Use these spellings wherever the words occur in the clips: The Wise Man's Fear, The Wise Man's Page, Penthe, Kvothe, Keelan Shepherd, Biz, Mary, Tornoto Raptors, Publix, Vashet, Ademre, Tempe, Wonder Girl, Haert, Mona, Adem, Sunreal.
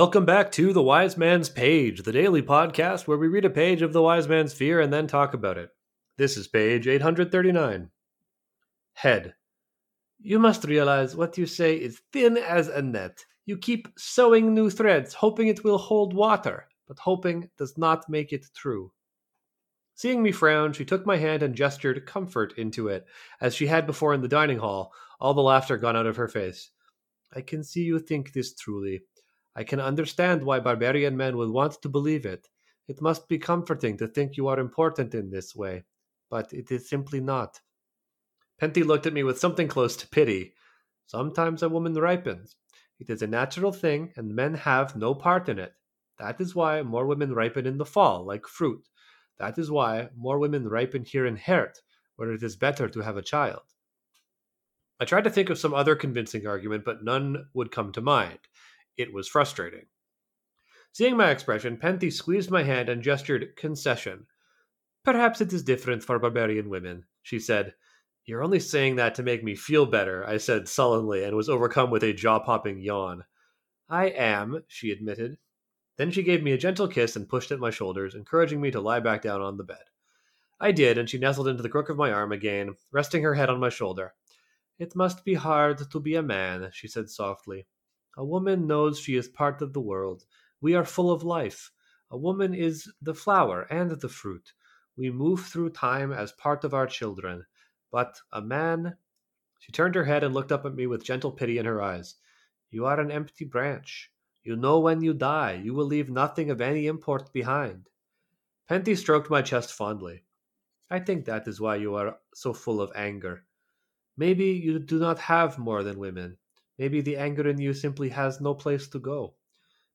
Welcome back to The Wise Man's Page, the daily podcast where we read a page of The Wise Man's Fear and then talk about it. This is page 839. Head. You must realize what you say is thin as a net. You keep sewing new threads, hoping it will hold water, but hoping does not make it true. Seeing me frown, she took my hand and gestured comfort into it, as she had before in the dining hall, all the laughter gone out of her face. I can see you think this truly. I can understand why barbarian men would want to believe it. It must be comforting to think you are important in this way, but it is simply not. Penthe looked at me with something close to pity. Sometimes a woman ripens. It is a natural thing, and men have no part in it. That is why more women ripen in the fall, like fruit. That is why more women ripen here in Haert, where it is better to have a child. I tried to think of some other convincing argument, but none would come to mind. It was frustrating. Seeing my expression, Penthe squeezed my hand and gestured concession. Perhaps it is different for barbarian women, she said. You're only saying that to make me feel better, I said sullenly, and was overcome with a jaw-popping yawn. I am, she admitted. Then she gave me a gentle kiss and pushed at my shoulders, encouraging me to lie back down on the bed. I did, and she nestled into the crook of my arm again, resting her head on my shoulder. It must be hard to be a man, she said softly. A woman knows she is part of the world. We are full of life. A woman is the flower and the fruit. We move through time as part of our children. But a man... She turned her head and looked up at me with gentle pity in her eyes. You are an empty branch. You know when you die, you will leave nothing of any import behind. Penthe stroked my chest fondly. I think that is why you are so full of anger. Maybe you do not have more than women. Maybe the anger in you simply has no place to go.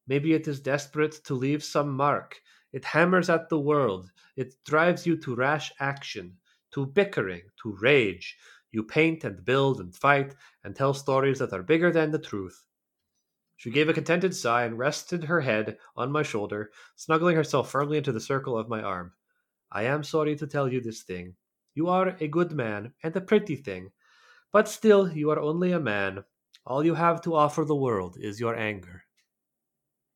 Maybe it is desperate to leave some mark. It hammers at the world. It drives you to rash action, to bickering, to rage. You paint and build and fight and tell stories that are bigger than the truth. She gave a contented sigh and rested her head on my shoulder, snuggling herself firmly into the circle of my arm. I am sorry to tell you this thing. You are a good man and a pretty thing, but still you are only a man. All you have to offer the world is your anger.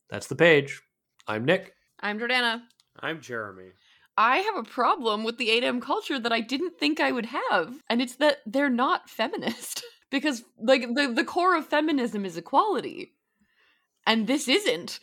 That's the page. I'm Nick. I'm Jordana. I'm Jeremy. I have a problem with the 8M culture that I didn't think I would have, and it's that they're not feminist. Because, like, the core of feminism is equality, and this isn't.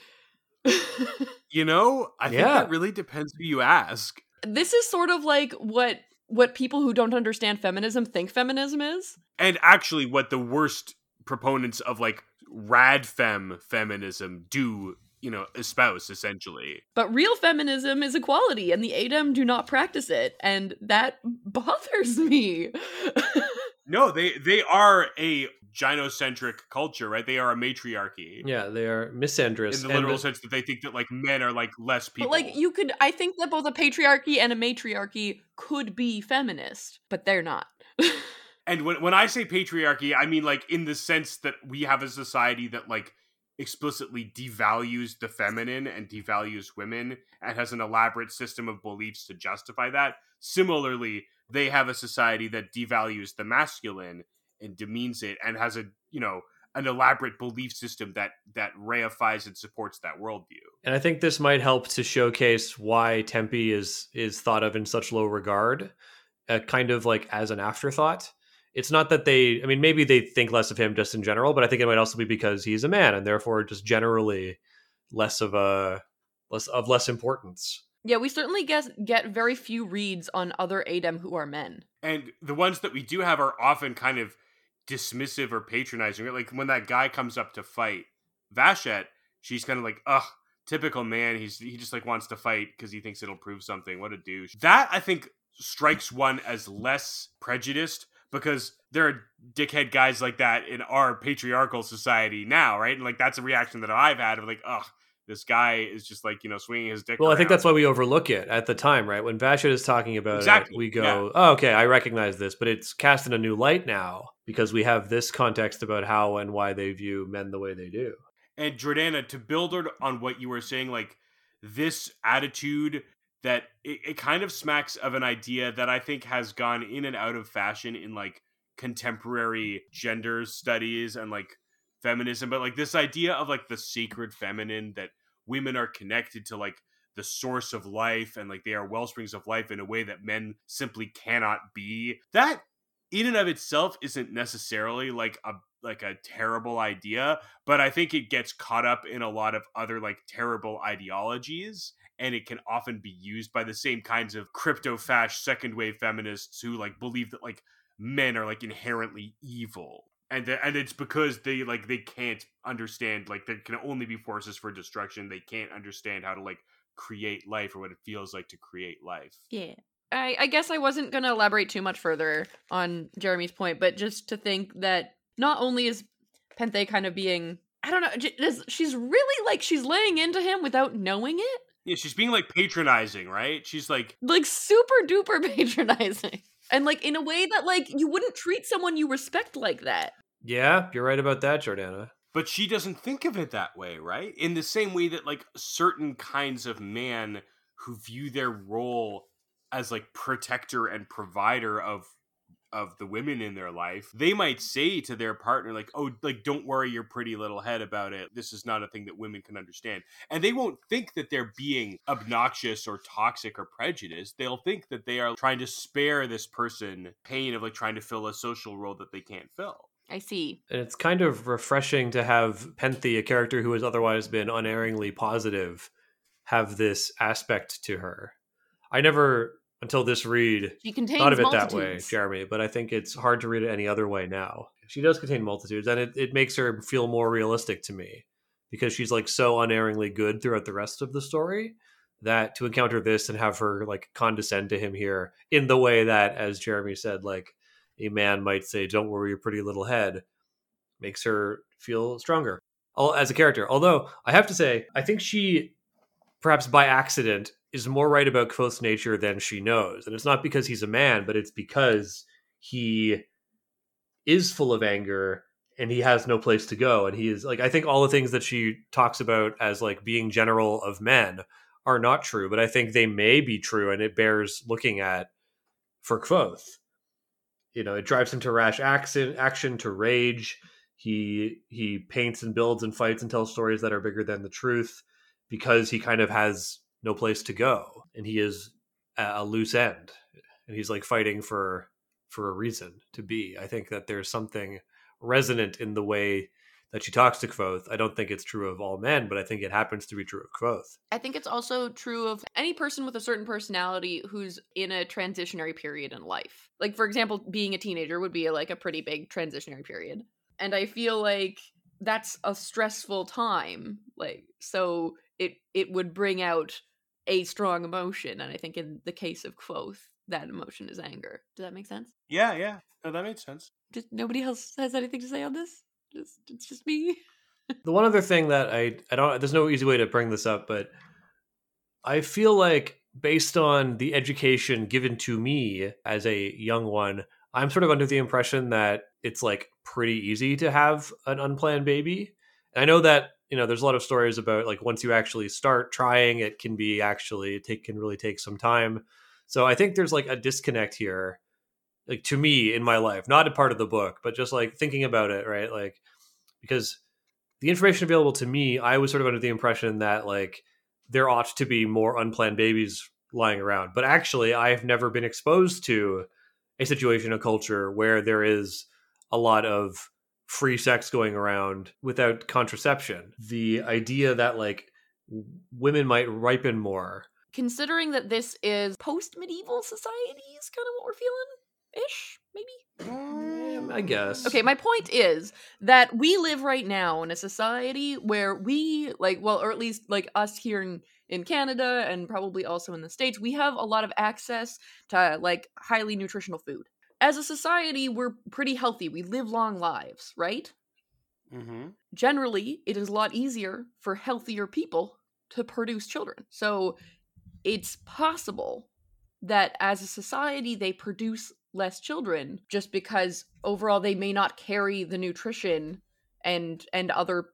You know, I think that really depends who you ask. This is sort of like what people who don't understand feminism think feminism is. And actually what the worst proponents of, like, rad feminism do, you know, espouse, essentially. But real feminism is equality, and the 8M do not practice it, and that bothers me. No, they are a gynocentric culture, right? They are a matriarchy. Yeah, they are misandrous. In the literal sense that they think that, like, men are, like, less people. But, like, I think that both a patriarchy and a matriarchy could be feminist, but they're not. And when I say patriarchy, I mean, like, in the sense that we have a society that, like, explicitly devalues the feminine and devalues women and has an elaborate system of beliefs to justify that. Similarly, they have a society that devalues the masculine and demeans it and has a, you know, an elaborate belief system that reifies and supports that worldview. And I think this might help to showcase why Tempe is thought of in such low regard, kind of like as an afterthought. It's not that maybe they think less of him just in general, but I think it might also be because he's a man and therefore just generally less importance. Yeah, we certainly get very few reads on other 8M who are men. And the ones that we do have are often kind of dismissive or patronizing. Like when that guy comes up to fight Vashet, she's kind of like, ugh, typical man. He just like wants to fight because he thinks it'll prove something. What a douche. That, I think, strikes one as less prejudiced, because there are dickhead guys like that in our patriarchal society now, right? And, like, that's a reaction that I've had of, like, ugh, this guy is just, like, you know, swinging his dick around. I think that's why we overlook it at the time, right? When Vashet is talking about it, we go, Oh, okay, I recognize this, but it's cast in a new light now because we have this context about how and why they view men the way they do. And Jordana, to build on what you were saying, like, this attitude that it kind of smacks of an idea that I think has gone in and out of fashion in, like, contemporary gender studies and, like, feminism, but like this idea of like the sacred feminine, that women are connected to like the source of life and like they are wellsprings of life in a way that men simply cannot be. That in and of itself isn't necessarily like a terrible idea, but I think it gets caught up in a lot of other like terrible ideologies, and it can often be used by the same kinds of crypto-fash second wave feminists who like believe that like men are like inherently evil. And it's because they can't understand, like there can only be forces for destruction. They can't understand how to like create life or what it feels like to create life. Yeah. I guess I wasn't going to elaborate too much further on Jeremy's point, but just to think that not only is Penthe kind of being, I don't know, she's really like, she's laying into him without knowing it. Yeah, she's being like patronizing, right? She's like super duper patronizing. And like in a way that like you wouldn't treat someone you respect like that. Yeah, you're right about that, Jordana. But she doesn't think of it that way, right? In the same way that like certain kinds of man who view their role as like protector and provider of the women in their life, they might say to their partner, like, oh, like, don't worry your pretty little head about it. This is not a thing that women can understand. And they won't think that they're being obnoxious or toxic or prejudiced. They'll think that they are trying to spare this person pain of like trying to fill a social role that they can't fill. I see. And it's kind of refreshing to have Penthe, a character who has otherwise been unerringly positive, have this aspect to her. I never, until this read, thought of it multitudes that way, Jeremy, but I think it's hard to read it any other way now. She does contain multitudes, and it makes her feel more realistic to me, because she's like so unerringly good throughout the rest of the story that to encounter this and have her like condescend to him here in the way that, as Jeremy said, like a man might say, don't worry your pretty little head, makes her feel stronger as a character. Although I have to say, I think she, perhaps by accident, is more right about Kvothe's nature than she knows. And it's not because he's a man, but it's because he is full of anger and he has no place to go. And he is like, I think all the things that she talks about as like being general of men are not true, but I think they may be true, and it bears looking at for Kvothe. You know, it drives him to rash action, to rage. He paints and builds and fights and tells stories that are bigger than the truth because he kind of has no place to go, and he is a loose end, and he's like fighting for a reason to be. I think that there's something resonant in the way that she talks to Kvothe. I don't think it's true of all men, but I think it happens to be true of Kvothe. I think it's also true of any person with a certain personality who's in a transitionary period in life. Like, for example, being a teenager would be like a pretty big transitionary period, and I feel like that's a stressful time. Like, so it would bring out a strong emotion, and I think in the case of Kvothe, that emotion is anger. Does that make sense? Yeah. No, that makes sense. Just, nobody else has anything to say on this? It's just me? The one other thing that I don't... There's no easy way to bring this up, but I feel like based on the education given to me as a young one, I'm sort of under the impression that it's like pretty easy to have an unplanned baby. And I know that, you know, there's a lot of stories about like once you actually start trying, it can be actually can really take some time. So I think there's like a disconnect here, like to me in my life, not a part of the book, but just like thinking about it, right? Like, because the information available to me, I was sort of under the impression that like there ought to be more unplanned babies lying around. But actually, I've never been exposed to a situation, a culture where there is a lot of free sex going around without contraception. The idea that like women might ripen more. Considering that this is post-medieval society is kind of what we're feeling-ish, maybe? I guess. Okay, my point is that we live right now in a society where we, like, well, or at least like us here in Canada and probably also in the States, we have a lot of access to like highly nutritional food. As a society, we're pretty healthy. We live long lives, right? Mm-hmm. Generally, it is a lot easier for healthier people to produce children. So it's possible that as a society, they produce less children just because overall they may not carry the nutrition and other,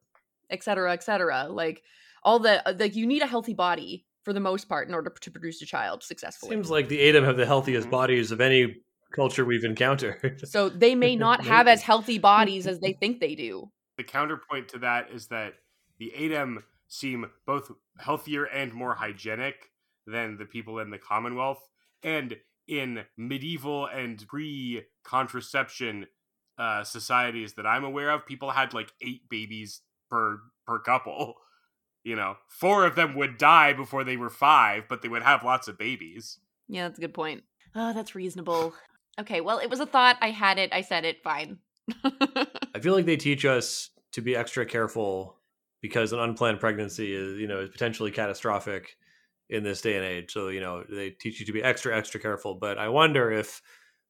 et cetera, et cetera. Like, all the, like, you need a healthy body for the most part in order to produce a child successfully. Seems like the Adam have the healthiest bodies of any culture we've encountered. So they may not have as healthy bodies as they think they do. the counterpoint to that is that the 8M seem both healthier and more hygienic than the people in the Commonwealth. And in medieval and pre-contraception societies that I'm aware of, people had like 8 babies per couple. You know, 4 of them would die before they were 5, but they would have lots of babies. Yeah, that's a good point. Oh, that's reasonable. Okay, well, it was a thought. I had it. I said it. Fine. I feel like they teach us to be extra careful because an unplanned pregnancy is, you know, is potentially catastrophic in this day and age. So, you know, they teach you to be extra, extra careful. But I wonder if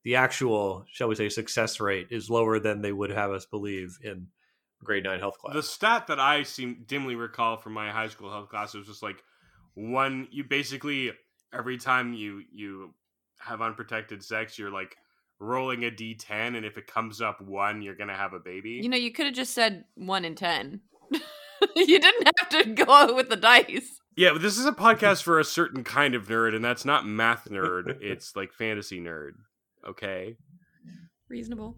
the actual, shall we say, success rate is lower than they would have us believe in grade 9 health class. The stat that I seem dimly recall from my high school health class was just like you basically every time you have unprotected sex, you're like rolling a D10, and if it comes up 1, you're gonna have a baby. You know, you could have just said 1 in 10. You didn't have to go with the dice. Yeah, but this is a podcast for a certain kind of nerd, and that's not math nerd. It's like fantasy nerd. Okay. Reasonable.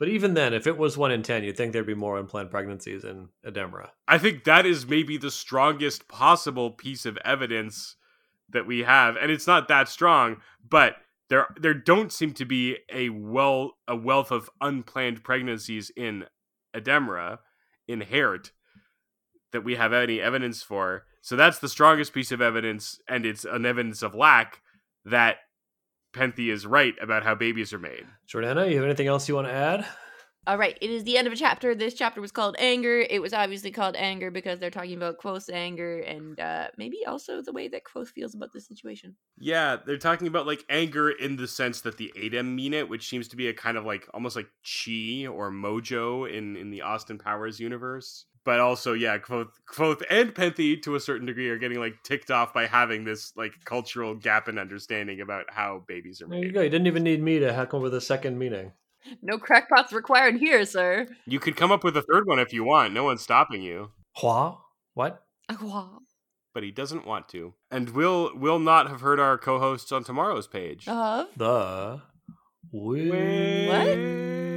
But even then, if it was 1 in 10, you'd think there'd be more unplanned pregnancies in Ademre. I think that is maybe the strongest possible piece of evidence that we have, and it's not that strong, but there don't seem to be a wealth of unplanned pregnancies in Ademre, in Haert, that we have any evidence for. So that's the strongest piece of evidence, and it's an evidence of lack that Penthe is right about how babies are made. Jordana, you have anything else you want to add? All right, it is the end of a chapter. This chapter was called Anger. It was obviously called Anger because they're talking about Kvothe's anger and maybe also the way that Kvothe feels about the situation. Yeah, they're talking about like anger in the sense that the 8M mean it, which seems to be a kind of like almost like chi or mojo in the Austin Powers universe. But also, yeah, Kvothe and Penthe, to a certain degree, are getting, like, ticked off by having this, like, cultural gap in understanding about how babies are made. There you go. You didn't even need me to heckle with a second meaning. No crackpots required here, sir. You could come up with a third one if you want. No one's stopping you. Hua? What? Hua. But he doesn't want to. And we'll not have heard our co-hosts on tomorrow's page. Of? The... What?